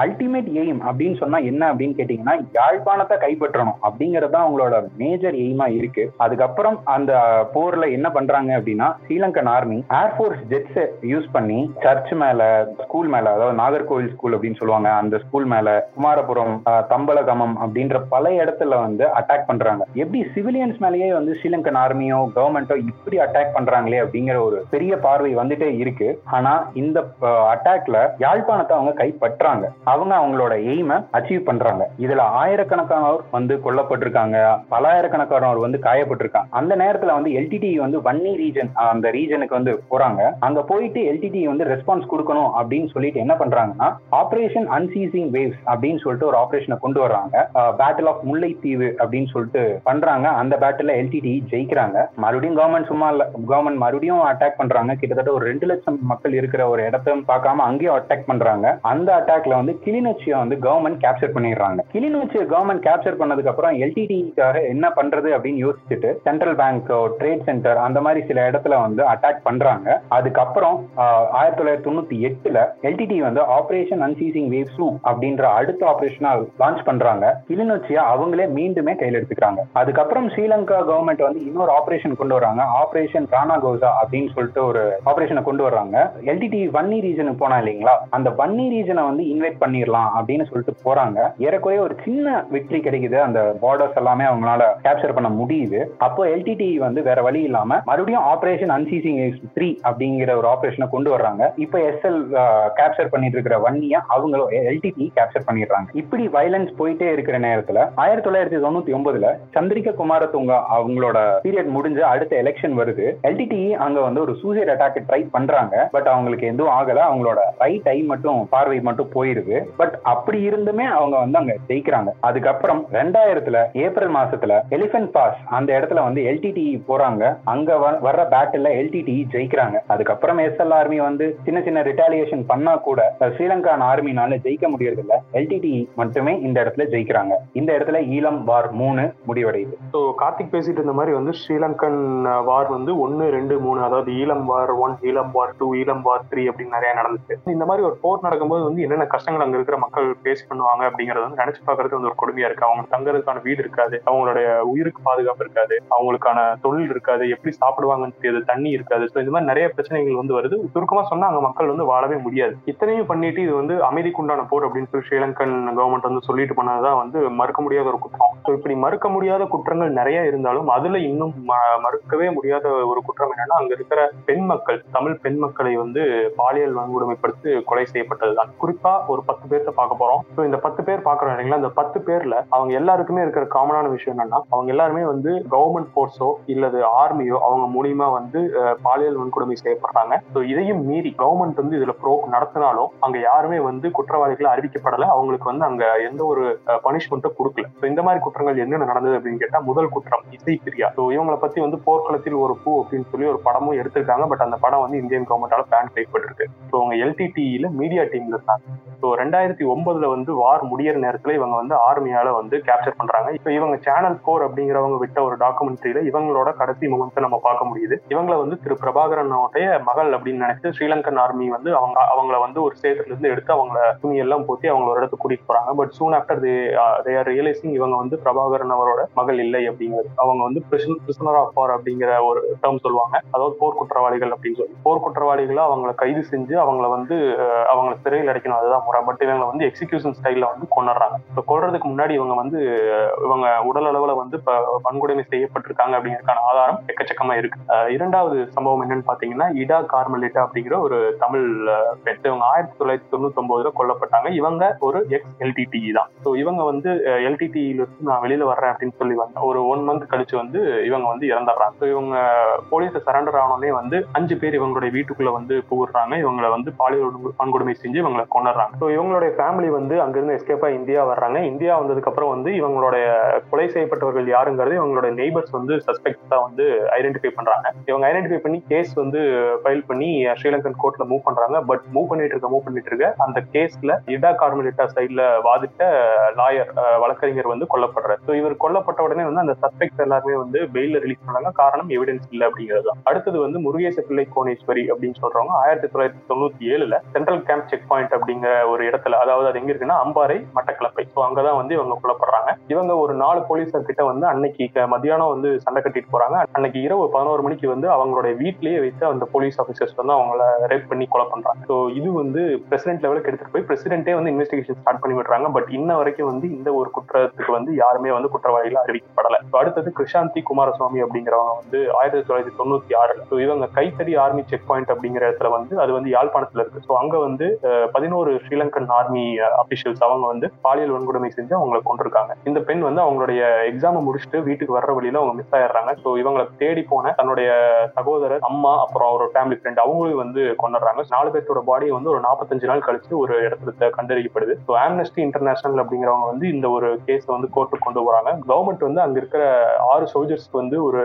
அல்டிமேட் எய்ம் அப்படின்னு சொன்னா என்ன அப்படின்னு கேட்டீங்கன்னா யாழ்ப்பாணத்தை கைப்பற்றணும் அப்படிங்கறதுதான் அவங்களோட மேஜர் எய்மா இருக்கு. அதுக்கப்புறம் அந்த போர்ல என்ன பண்றாங்க அப்படின்னா ஸ்ரீலங்கன் ஆர்மி ஏர்போர்ஸ் ஜெட்ஸை யூஸ் பண்ணி சர்ச் மேல, ஸ்கூல் மேல, அதாவது நாகர்கோவில் ஸ்கூல் அப்படின்னு சொல்லுவாங்க அந்த ஸ்கூல் மேல, குமாரபுரம், தம்பலகமம் அப்படின்ற பல இடத்துல வந்து அட்டாக் பண்றாங்க. எப்படி சிவிலியன்ஸ் மேலேயே வந்து ஸ்ரீலங்கன் ஆர்மியோ கவர்மெண்டோ இப்படி அட்டாக் பண்றாங்களே அப்படிங்கிற ஒரு பெரிய பார்வை வந்துட்டே இருக்கு. ஆனா இந்த அட்டாக்ல யாழ்ப்பாணத்தை அவங்க கைப்பற்றாங்க, அவங்க அவங்களோட எய்மை அச்சீவ் பண்றாங்க. இதுல ஆயிரக்கணக்கானோர் வந்து கொல்லப்பட்டிருக்காங்க, பலாயிரக்கணக்கானோர் வந்து காயப்பட்டிருக்காங்க. அந்த நேரத்துல வந்து எல்டிடி வந்து வன்னி ரீஜன், அந்த ரீஜனுக்கு வந்து போறாங்க. அங்க போயிட்டு எல்டிடி வந்து ரெஸ்பான்ஸ் கொடுக்கணும் அப்படின்னு சொல்லிட்டு என்ன பண்றாங்கன்னா ஆபரேஷன் அன்சீசிங் வேவ்ஸ் அப்படின்னு சொல்லிட்டு ஒரு ஆபரேஷனை கொண்டு வர்றாங்க. பேட்டில் ஆஃப் முல்லைத்தீவு அப்படின்னு சொல்லிட்டு பண்றாங்க. அந்த பேட்டில் எல்டிடி ஜெயிக்கிறாங்க. மறுபடியும் கவர்மெண்ட் சும்மா இல்ல, கவர்மெண்ட் மறுபடியும் அட்டாக் பண்றாங்க. கிட்டத்தட்ட ஒரு 2 லட்சம் மக்கள் இருக்கிற ஒரு இடத்த பார்க்காம அங்கேயும் அட்டாக் பண்றாங்க. அந்த அட்டாக்ல வந்து கிளிநொச்சியை வந்து கவர்மெண்ட் கேப்சர் பண்ணிடுறாங்க. கிளிநொச்சியை கவர்மெண்ட் கேப்சர் பண்ணதுக்கு அப்புறம் எல்டிடிக்காக என்ன பண்றது அப்படின்னு யோசிச்சுட்டு சென்ட்ரல் பேங்க், ட்ரேட் சென்டர், அந்த மாதிரி சில இடத்துல வந்து அட்டாக் பண்றாங்க. அதுக்கப்புறம் 1998 எல்டிடி வந்து ஆபரேஷன் அன்சீசிங் வேவ்ஸ் 2 அப்படின்ற அடுத்த ஆபரேஷனா லான்ச் பண்றாங்க. கிளிநொச்சியை அவங்களே மீண்டுமே கையில் எடுத்துக்கிறாங்க. அதுக்கப்புறம் ஸ்ரீலங்கா கவர்மெண்ட் வந்து இன்னொரு ஆபரேஷன் கொண்டு வராங்க, ஆபரேஷன் ரானாகோசா அப்படின்னு சொல்லிட்டு ஒரு ஆபரேஷனை கொண்டு வர்றாங்க. எல்டிடி வன்னி ரீஜனுக்கு போனா இல்லைங்களா, அந்த வன்னி ரீஜனை வந்து இன்வைட் பண்ணிடலாம் அப்படின்னு சொல்லிட்டு போறாங்க. ஏறக்குறைய ஒரு சின்ன வெற்றி கிடைக்குது, அந்த பார்டர்ஸ் எல்லாமே அவங்களால கேப்சர் பண்ண முடியுது. அப்போ எல்டிடி வந்து வேற வழி இல்லாம மறுபடியும் ஆபரேஷன் அன்சீசிங் 3 அப்படிங்கிற ஒரு ஆபரேஷனை கொண்டு வர்றாங்க. இப்போ எஸ்எல் கேப்சர் பண்ணிட்டு இருக்கிற வன்னியை அவங்களும் எல்டிடி கேப்சர் பண்ணிடுறாங்க. இப்படி வயலன்ஸ் போயிட்டே இருக்கிற நேரத்துல 1999 சந்திரிகா குமாரதுங்க அவங்களோட பீரியட் முடிஞ்சு அடுத்த எலெக்ஷன் வருது. எல்டிடி அங்க வந்து ஒரு சூசைட் அட்டாக் ட்ரை பண்றாங்க. பட் அவங்களுக்கு எதுவும் ஆகல, அவங்களோட ரைட் ஐ மட்டும், பார்வை மட்டும் போயிருது. பட் அப்படி இருந்துமே அவங்க வந்து அங்க ஜெயிக்கிறாங்க. அதுக்கப்புறம் 2000 ஏப்ரல் மாசத்துல எலிபென்ட் பாஸ் அந்த இடத்துல வந்து எல்டிடி போறாங்க. அங்க வர்ற பேட்டில் எல்டிடி ஜெயிக்கிறாங்க. அதுக்கப்புறம் எஸ்எல் ஆர்மி வந்து சின்ன சின்ன ரிட்டாலியேஷன் பண்ணா கூட ஸ்ரீலங்கன் ஆர்மினால ஜெயிக்க முடியறது இல்ல. எல்டிடி மட்டுமே இந்த இடத்துல ஜெயிக்கிறாங்க. இந்த இடத்துல ஈழம் வார் 3 முடிவடையுது. ஸோ கார்த்திக் பேசிட்டு இருந்த மாதிரி வந்து ஸ்ரீலங்கன் வார் வந்து 1, 2, 3, அதாவது ஈழம் வார் 1, ஈழம் வார் 2, ஈழம் வார் 3 அப்படின்னு நிறைய நடந்துச்சு. இந்த மாதிரி ஒரு போர் நடக்கும்போது வந்து என்னென்ன கஷ்டங்கள் அங்க இருக்கிற மக்கள் பேஸ் பண்ணுவாங்க அப்படிங்கறது வந்து நினைச்சு பாக்குறது வந்து ஒரு கொடுமையா இருக்கு. அவங்க தங்கறதுக்கான வீடு இருக்காது, அவங்களுடைய உயிருக்கு பாதுகாப்பு இருக்காது, அவங்களுக்கான தொழில் இருக்காது, எப்படி சாப்பிடுவாங்கன்னு தெரியாது, தண்ணி இருக்காது. ஸோ இந்த மாதிரி நிறைய பிரச்சனைகள் வந்து வருது. சுருக்கமா சொன்னா அங்க மக்கள் வந்து வாழவே முடியாது. இத்தனையும் பண்ணிட்டு இது வந்து அமைதிக்குண்டான போர் அப்படின்னு சொல்லி ஸ்ரீலங்கன் கவர்மெண்ட் வந்து சொல்லிட்டு பண்ணதான் வந்து மறுக்க முடியாத ஒரு குற்றம். ஸோ இப்படி மறுக்க முடியாத குற்றங்கள் நிறைய இருந்தாலும் அதுல இன்னும் மறுக்கவே முடியாத ஒரு குற்றம் என்னன்னா அங்க இருக்கிற பெண் மக்கள், தமிழ் பெண் மக்களை வந்து பாலியல் வன்கொடுமைப்படுத்தி கொலை செய்யப்பட்டதுதான். குறிப்பா ஒரு 10 பேர்த்த பார்க்க போறோம். ஸோ இந்த 10 பேர் பாக்குறோம் இல்லைங்களா, அந்த 10 பேர்ல அவங்க எல்லாருக்குமே இருக்கிற காமனான விஷயம் என்னன்னா அவங்க எல்லாருமே வந்து கவர்மெண்ட் போர்ஸோ இல்லது ஆர்மியோ அவங்க மூலியமா வந்து பாலியல் வன்கொடுமை செய்யப்படுறாங்க. ஸோ இதையும் மீறி கவர்மெண்ட் வந்து இதுல ப்ரோப் நடத்தினாலும் அங்க யாருமே வந்து குற்றவாளிகளை அறிவிக்கப்படலை, அவங்களுக்கு வந்து அங்க எந்த ஒரு பனிஷ்மெண்ட்டும் கொடுக்கல. ஸோ இந்த மாதிரி குற்றங்கள் என்னென்ன நடந்தது அப்படின்னு கேட்டா முதல் குற்றம் இசைப்பிரியா. ஸோ இவங்களை பத்தி வந்து போர்க்களத்தில் ஒரு பூ அப்படின்னு சொல்லி ஒரு படமும் எடுத்திருக்காங்க. பட் அந்த படம் வந்து இந்தியன் கவர்மெண்டால பேன் செய்யப்பட்டிருக்கு. ஸோ அவங்க எல்டிடிஇல மீடியா டீம்ல இருக்காங்க. ஸோ 2009 வந்து வார் முடியற நேரத்துல இவங்க வந்து ஆர்மியால வந்து கேப்சர் பண்றாங்க. இப்போ இவங்க சேனல் 4 அப்படிங்கிறவங்க விட்ட ஒரு டாக்குமெண்ட்ரியில இவங்களோட கடைசி முகத்தை நம்ம பார்க்க முடியுது. இவங்களை வந்து திரு பிரபாகரனோடைய மகள் அப்படின்னு நினைச்சு ஸ்ரீலங்கன் ஆர்மி வந்து அவங்கள வந்து ஒரு சேத்துல இருந்து எடுத்து அவங்கள துணியெல்லாம் போத்தி அவங்களோட இடத்துக்கு கூட்டிட்டு போறாங்க. But soon after they are realising இவங்க வந்து பிரபாகரன் அவரோட மகள் இல்லை அப்படிங்கிறது. அவங்க வந்து பிரிசனர் ஆஃப் வார் அப்படிங்கிற ஒரு டேர்ம் சொல்லுவாங்க, அதாவது போர் குற்றவாளிகள் அப்படின்னு சொல்லி. போர் குற்றவாளிகளை அவங்களை கைது செஞ்சு அவங்கள வந்து அவங்களை சிறையில் அடைக்கணும், அதுதான் முறை. பட் இவங்களை வந்து எக்ஸிகியூஷன் ஸ்டைல வந்து கொண்டுறாங்க. இப்போ கொள்றதுக்கு முன்னாடி இவங்க வந்து இவங்க உடல் அளவுல வந்து வன்கொடுமை செய்யப்பட்டிருக்காங்க அப்படிங்கிறதுக்கான ஆதாரம் எக்கச்சக்கமா இருக்கு. 2வது சம்பவம் என்னன்னு பாத்தீங்கன்னா இடா கார்மலிட்டா அப்படிங்கிற ஒரு தமிழ் பெண். இவங்க 1999 கொல்லப்பட்டாங்க. இவங்க ஒரு எக்ஸ் எல்டிடிஇ தான். ஸோ இவங்க வந்து எல்டிடிஇல இருந்து நான் வெளியில வர்றேன் அப்படின்னு சொல்லி வந்தேன். ஒரு 1 மந்த் கழிச்சு வந்து இவங்க வந்து இறந்துடுறாங்க. ஸோ இவங்க போலீஸை சரண்டர் ஆனோடனே வந்து 5 பேர் இவங்களுடைய வீட்டுக்குள்ள வந்து புகுறாங்க. இவங்களை வந்து பாலியல் வன்கொடுமை செஞ்சு இவங்களை கொண்டுறாங்க. ஸோ இவங்களுடைய ஃபேமிலி வந்து அங்கிருந்து எஸ்கேப்பா இந்தியா வர்றாங்க. இந்தியா வந்ததுக்கு அப்புறம் வந்து இவங்களோட கொலை செய்யப்பட்டவர்கள் யாருங்கிறது இவங்களோட நெய்பர்ஸ் வந்து சஸ்பெக்ட்ஸா வந்து ஐடென்டிஃபை பண்றாங்க. இவங்க ஐடென்டிஃபை பண்ணி கேஸ் வந்து ஃபைல் பண்ணி ஸ்ரீலங்கன் கோர்ட்ல மூவ் பண்றாங்க. பட் மூவ் பண்ணிட்டு இருக்க அந்த கேஸ்ல இடா கார்மலிட்டா சைட்ல வாதிட்ட லாயர் வழக்கறிஞர் வந்து கொல்லப்படுறாரு. ஸோ இவர் கொல்லப்பட்ட உடனே வந்து அந்த சஸ்பெக்ட் எல்லாருமே வந்து பெயில ரிலீஸ் பண்ணாங்க. காரணம் எவிடன்ஸ் இல்லை அப்படிங்கிறது. அடுத்தது வந்து முருகேச பிள்ளை கோணேஸ்வரி அப்படின்னு சொல்றவங்க 1997 சென்ட்ரல் கேம்ப் செக் பாயிண்ட் அப்படிங்கிற ஒரு இடத்துல, அதாவது அது எங்க இருக்குன்னா அம்பாறை மட்டக்களப்பை, ஸோ அங்கதான் வந்து இவங்க கொல்லப்படுறாங்க. இவங்க ஒரு 4 போலீஸர் கிட்ட வந்து அன்னைக்கு மதியானம் வந்து சண்டை கட்டிட்டு போறாங்க. அன்னைக்கு இரவு 11 மணிக்கு வந்து அவங்களுடைய வீட்லயே வைத்து அந்த போலீஸ் போலீஸ் ஆஃபீஸர்ஸ் வந்து அவங்கள ரேப் பண்ணி கொலை பண்றாங்க. ஸோ இது வந்து பிரசிடென்ட் லெவலுக்கு எடுத்துட்டு போய் பிரசிடென்ட்டே வந்து இன்வெஸ்டிகேஷன் ஸ்டார்ட் பண்ணி விடுறாங்க. பட் இன்ன வரைக்கும் வந்து இந்த ஒரு குற்றத்துக்கு வந்து யாருமே வந்து குற்றவாளிகள் அறிவிக்கப்படலை. அடுத்தது கிருஷாந்தி குமாரசுவாமி அப்படிங்கிறவங்க வந்து 1996 இவங்க கைத்தறி ஆர்மி செக் பாயிண்ட் அப்படிங்கிற இடத்துல வந்து அது வந்து யாழ்ப்பாணத்துல இருக்கு. ஸோ அங்க வந்து 11 ஸ்ரீலங்கன் ஆர்மி அபிஷியல்ஸ் அவங்க வந்து பாலியல் வன்கொடுமை செஞ்சு அவங்களை கொண்டிருக்காங்க. இந்த பெண் வந்து அவங்களுடைய எக்ஸாம் முடிச்சுட்டு வீட்டுக்கு வர்ற வழியில அவங்க மிஸ் ஆயிடுறாங்க. ஸோ இவங்களை தேடி போன தன்னுடைய சகோதரர், அம்மா, அப்புறம் ஒரு ஃபேமிலி ஃப்ரெண்ட் அவங்களும் வந்து கொண்டாடுறாங்க. 4 பேர்த்தோட பாடியை வந்து ஒரு 45 நாள் கழிச்சு ஒரு இடத்துல கண்டறியப்படுது. ஸோ ஆம்னஸ்டி இன்டர்நேஷனல் அப்படிங்கிறவங்க வந்து இந்த ஒரு கேஸ வந்து கோர்ட்டுக்கு கொண்டு போறாங்க. கவர்மெண்ட் வந்து அங்க இருக்கிற 6 சோல்ஜர்ஸ்க்கு வந்து ஒரு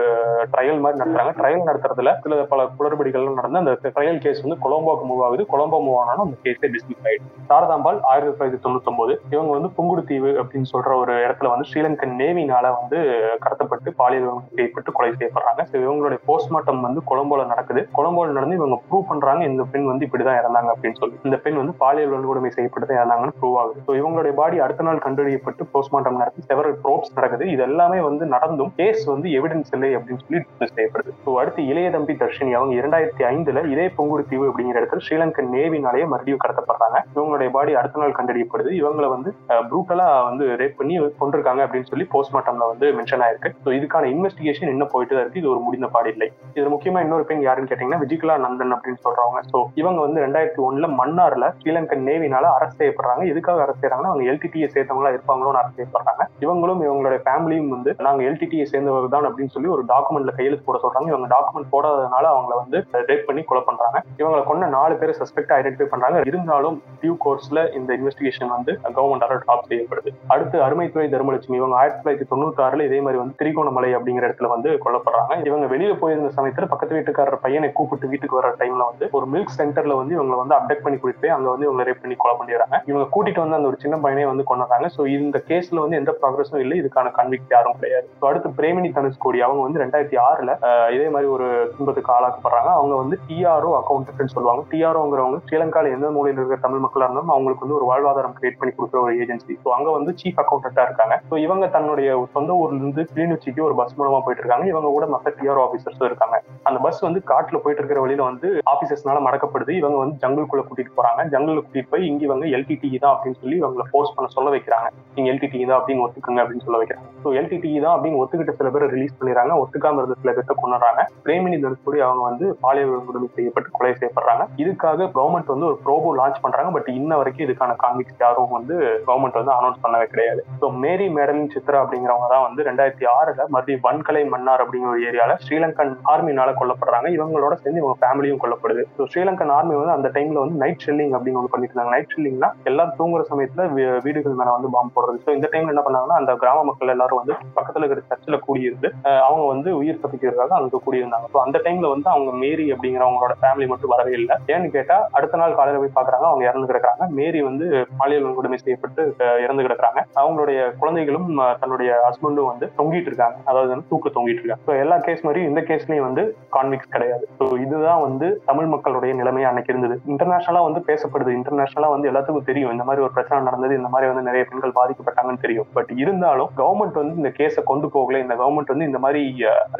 ட்ரையல் மாதிரி நடத்துறாங்க. ட்ரையல் நடத்துறதுல சில பல குளறுபடிகள் நடந்து அந்த ட்ரையல் கேஸ் வந்து கொலம்போக்கு மூவ் ஆகுது. கொலம்போ மூவ் ஆனாலும் அந்த கேஸே டிஸ்மிஸ் ஆயிடுச்சு. சாரதாம்பால் 1999 இவங்க வந்து புங்குடுதீவு அப்படின்னு சொல்ற ஒரு இடத்துல வந்து ஸ்ரீலங்கன் நேவினால வந்து கடத்தப்பட்டு பாலியல் செய்யப்பட்டு கொலை செய்யப்படுறாங்க. இவங்களுடைய போஸ்ட்மார்ட்டம் வந்து கொலம்போல நடக்குது. கொலம்போல நடந்து இவங்க ப்ரூவ் பண்றாங்க இந்த பெண் வந்து இப்படிதான் இறந்தாங்க அப்படின்னு சொல்லி. இந்த பெண் வந்து பாலியல் வன்கொடுமை செய்யப்பட்டு இறந்தாங்கன்னு ப்ரூவ் ஆகுது. ஸோ இவங்களுடைய பாடி அடுத்த நாள் கண்டறியப்பட்டு போஸ்ட்மார்ட்டம் நடத்தி செவரல் ப்ரோப்ஸ் நடக்குது. இது எல்லாமே வந்து நடந்தும் கேஸ் வந்து எவிடன்ஸ் இல்லை அப்படின்னு சொல்லி டிஸ்மிஸ் செய்யப்படுது. ஸோ அடுத்து இளைய தம்பி தர்ஷினி அவங்க 2005 இதே புங்குடுதீவு அப்படிங்கிற இடத்துல ஸ்ரீலங்கன் நேவினாலேயே மறுபடியும் கடத்தப்படுறாங்க. இவங்களுடைய பாடி அடுத்த நாள் கண்டறியப்படுது. இவங்களை வந்து ப்ரூட்டலா வந்து ரேப் பண்ணி கொண்டிருக்காங்க அப்படின்னு சொல்லி போஸ்ட்மார்ட்டம்ல வந்து மென்ஷன் ஆயிருக்கு. ஸோ இதுக்கான இன்வெஸ்டிகேஷன் இன்னும் போயிட்டு தான் இருக்கு. இது ஒரு முடிந்த பாடு இல்லை. இது முக்கியமா இன்னொரு பெண் யாருன்னு கேட்டீங்கன்னா விஜயகலா நந்தன் அப்படின்னு சொல்றவங்க. ஸோ இவங்க வந்து 2001 மன்னார்ல ஸ்ரீலங்கன் நேவினால அரசு செய்யப்படுறாங்க. எதுக்காக அரசு செய்யறாங்கன்னா அவங்க எல்டிடிஏ சேர்த்தவங்களா இருப்பாங்களோன்னு அரசு செய்யப்படுறாங்க. இவங்களும் இவங்களுடைய ஃபேமிலியும் வந்து நாங்க எல்டிடிஏ சேர்ந்தவர்கள் தான் அப்படின்னு சொல்லி ஒரு டாக்குமெண்ட்ல கையெழுத்து போட சொல்றாங்க. இவங்க டாக்குமெண்ட் போடாதனால அவங்களை வந்து ரேப் பண்ணி கொலை பண்றாங்க. இவங்களை கொண்ட 4 பேரை சஸ்பெக்ட் ஐடென்டிஃபை பண்றாங்க. இருந்தாலும் டியூ கோர்ஸ்ல இந்த இன்வெஸ்டிகேஷன் வந்து கவர்மெண்டால டாப் செய்யப்படுது. அடுத்து அருமைத்துறை தர்மலட்சுமி இவங்க 1996 இதே மாதிரி வந்து திரிகோணமலை அப்படிங்கிற இடத்துல வந்து கொல்லப்படுறாங்க. இவங்க வெளியில போயிருந்த சமயத்துல பக்கத்து வீட்டுக்காரர் பையனை கூப்பிட்டு வீட்டுக்கு வர டைம்ல வந்து ஒரு மில்க் சென்டர்ல வந்து இவங்களை வந்து அப்டக்ட் பண்ணி கூட்டிட்டு போய் அங்க வந்து இவங்க ரேப் பண்ணி கொலை பண்ணிடுறாங்க. இவங்க கூட்டிட்டு வந்து அந்த ஒரு சின்ன பையனை வந்து கொண்டாங்க. சோ இந்த கேஸ்ல வந்து எந்த ப்ராக்ரஸும் இல்லை. இதுக்கான கன்விக்ட் யாரும் கிடையாது. அடுத்து பிரேமினி தனுஷ்கோடி அவங்க வந்து 2006 இதே மாதிரி ஒரு துன்பத்துக்கு ஆளாக்கப்படுறாங்க. அவங்க வந்து TRO அக்கௌண்டன்ட் சொல்லுவாங்க. TROங்கிறவங்க ஸ்ரீலங்கால எந்த மூலையில் இருக்கிற தமிழ் மக்களா இருந்தாலும் அவங்களுக்கு வந்து ஒரு வாழ்வாதாரம் கிரியேட் பண்ணி கொடுக்குற ஒரு ஏஜென்சி. ஸோ அங்க வந்து சீஃப் அக்கௌண்டன்டா இருக்காங்க. ஸோ இவங்க தன்னுடைய சொந்த ஊர்ல இருந்து கிளிநொச்சிக்கு ஒரு பஸ் மூலமா போயிட்டு இருக்காங்க. இவங்க கூட மற்ற TRO ஆபீசர்ஸும் இருக்காங்க. அந்த பஸ் வந்து காட்டுல போயிட்டு இருக்கிற வழியில வந்து ஆபீசர்ஸ்னால மடக்கப்படுது. இவங்க வந்து ஜங்குளுக்குள்ள கூட்டிட்டு போறாங்க. ஜங்குல கூட்டிட்டு போய் இங்க இவங்க LTTE தான் அப்படின்னு சொல்லி இவங்களை ஃபோர்ஸ் பண்ண சொல்ல வைக்கிறாங்க. நீங்க LTTE தான் அப்படின்னு ஒத்துக்குங்க அப்படின்னு சொல்ல வைக்கிறாங்க. ஸோ LTTE தான் அப்படின்னு ஒத்துக்கிட்ட சில பேரை ரிலீஸ் பண்ணிடுறாங்க. ஒத்துக்காம இருந்த சில பேர்த்த கொண்டாடுறாங்க. பிரேமினி தனுஷ்கோடி அவங்க வந்து பாலியல் வன்கொடுமை செய்யப்பட்டு கொலை செய்யப்படுறாங்க. இதுக்காக கவர்மெண்ட் வந்து ஒரு ப்ரோபோ லான்ச் பண்றாங்க. பட் இன்ன வரைக்கும் இதுக்கான கான்விக்ட் யாரும் வந்து கவர்மெண்ட் வந்து அனௌன்ஸ் பண்ணவே கிடையாது. ஸோ மேரி மேடலின் சித்ரா அப்படிங்கிறவங்க தான் வந்து 2006 மறுபடியும் வன்கலை மன்னார் அப்படிங்கிற ஒரு ஏரியால ஸ்ரீலங்கன் ஆர்மினால கொல்லப்படுறாங்க. இவங்களோட சேர்ந்து இவங்க ஃபேமிலியும் கொல்லப்படுது. ஸோ ஸ்ரீலங்கன் ஆர்மி வந்து அந்த டைம்ல வந்து நைட் ஷெல்லிங் அப்படின்னு ஒன்று பண்ணிட்டு இருந்தாங்க. நைட் ஷெல்லிங்னா எல்லாம் தூங்குற சமயத்துல வீடுகள் மேல வந்து பாம்பு போடுறது. ஸோ இந்த டைம்ல என்ன பண்ணாங்கன்னா அந்த கிராம மக்கள் எல்லாரும் வந்து பக்கத்துல இருக்கிற சர்ச்சில் கூடியிருந்து அவங்க வந்து உயிர் தப்பிக்கிறதுக்காக அங்க கூடியிருந்தாங்க. ஸோ அந்த டைம்ல வந்து அவங்க மேரி அப்படிங்கிறவங்களோட ஃபேமிலி மட்டும் வரவே இல்லை. ஏன்னு கேட்டா அடுத்த நாள் காலையில போய் பாக்குறாங்க அவங்க இறந்து கிடக்குறாங்க. மேரி வந்து பாலியல் வன்கொடுமை செய்யப்பட்டு இறந்து கிடக்குறாங்க. அவங்களுடைய குழந்தைகளும் தன்னுடைய ஹஸ்பண்டும் வந்து தொங்கிட்டு இருக்காங்க. அதாவது வந்து தூக்க தொங்கிட்டு இருக்காங்க. ஸோ எல்லா கேஸ் மாதிரியும் இந்த கேஸ்லயும் வந்து கான்விக்ஸ் கிடையாது. ஸோ இதுதான் வந்து தமிழ் மக்களுடைய நிலைமையா அன்னைக்கு இருந்தது. இன்டர்நேஷனலா வந்து பேசப்படுது. இன்டர்நேஷனலா வந்து எல்லாத்துக்கும் தெரியும் இந்த மாதிரி ஒரு பிரச்சனை நடந்தது, இந்த மாதிரி வந்து நிறைய பெண்கள் பாதிக்கப்பட்டாங்கன்னு தெரியும். பட் இருந்தாலும் கவர்மெண்ட் வந்து இந்த கேஸை கொண்டு போகல. இந்த கவர்மெண்ட் வந்து இந்த மாதிரி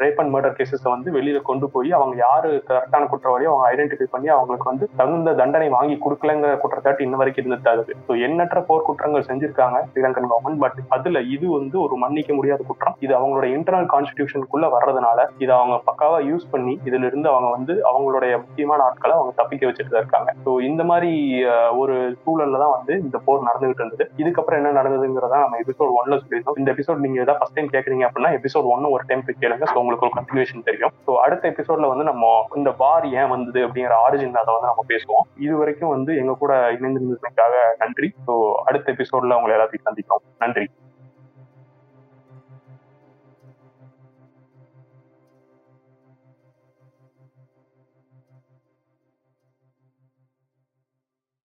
ரேப் அண்ட் மர்டர் கேசஸ் வந்து வெளியில கொண்டு போய் அவங்க யாரு கரெக்டான குற்றவாளியோ அவங்க ஐடென்டிஃபை பண்ணி அவங்களுக்கு வந்து தகுந்த தண்டனை வாங்கி கொடுக்கலங்கிற குற்றச்சாட்டு இன்ன வரைக்கும் இருந்துட்டாது. ஸோ எண்ணற்ற போர் குற்றங்கள் செஞ்சிருக்காங்க ஸ்ரீலங்கன் கவர்மெண்ட். பட் அதுல இது வந்து ஒரு மன்னிக்க முடியாத குற்றம். இது அவங்களோட இன்டர்னல் கான்ஸ்டிடியூஷனுக்குள்ள வர்றதுனால இதை அவங்க பக்காவா யூஸ் பண்ணி இதுல இருந்து அவங்க வந்து அவங்களுடைய முக்கியமான ஆட்களை அவங்க தப்பிக்க வச்சுட்டு தான் இருக்காங்க. ஸோ இந்த மாதிரி ஒரு சூழல்ல தான் வந்து இந்த போர் நடந்துகிட்டு இருந்தது. இதுக்கப்புறம் என்ன நடந்ததுங்கிறதா நம்ம எபிசோட் 1 சொல்லியிருந்தோம். இந்த எபிசோட் நீங்க ஏதாவது ஃபர்ஸ்ட் டைம் கேட்குறீங்க அப்படின்னா எபிசோட் 1 ஒரு டைம் போய் கேளுங்க. ஸோ உங்களுக்கு ஒரு கன்டினியூஷன் தெரியும். ஸோ அடுத்த எபிசோட்ல வந்து நம்ம இந்த வார் ஏன் வந்தது அப்படிங்கிற ஆரிஜின் அதை வந்து நம்ம பேசுவோம். இது வரைக்கும் வந்து எங்க கூட இணைந்திருந்ததுக்காக நன்றி. ஸோ அடுத்த எபிசோட்ல உங்களை எல்லாத்தையும் சந்திப்போம். நன்றி.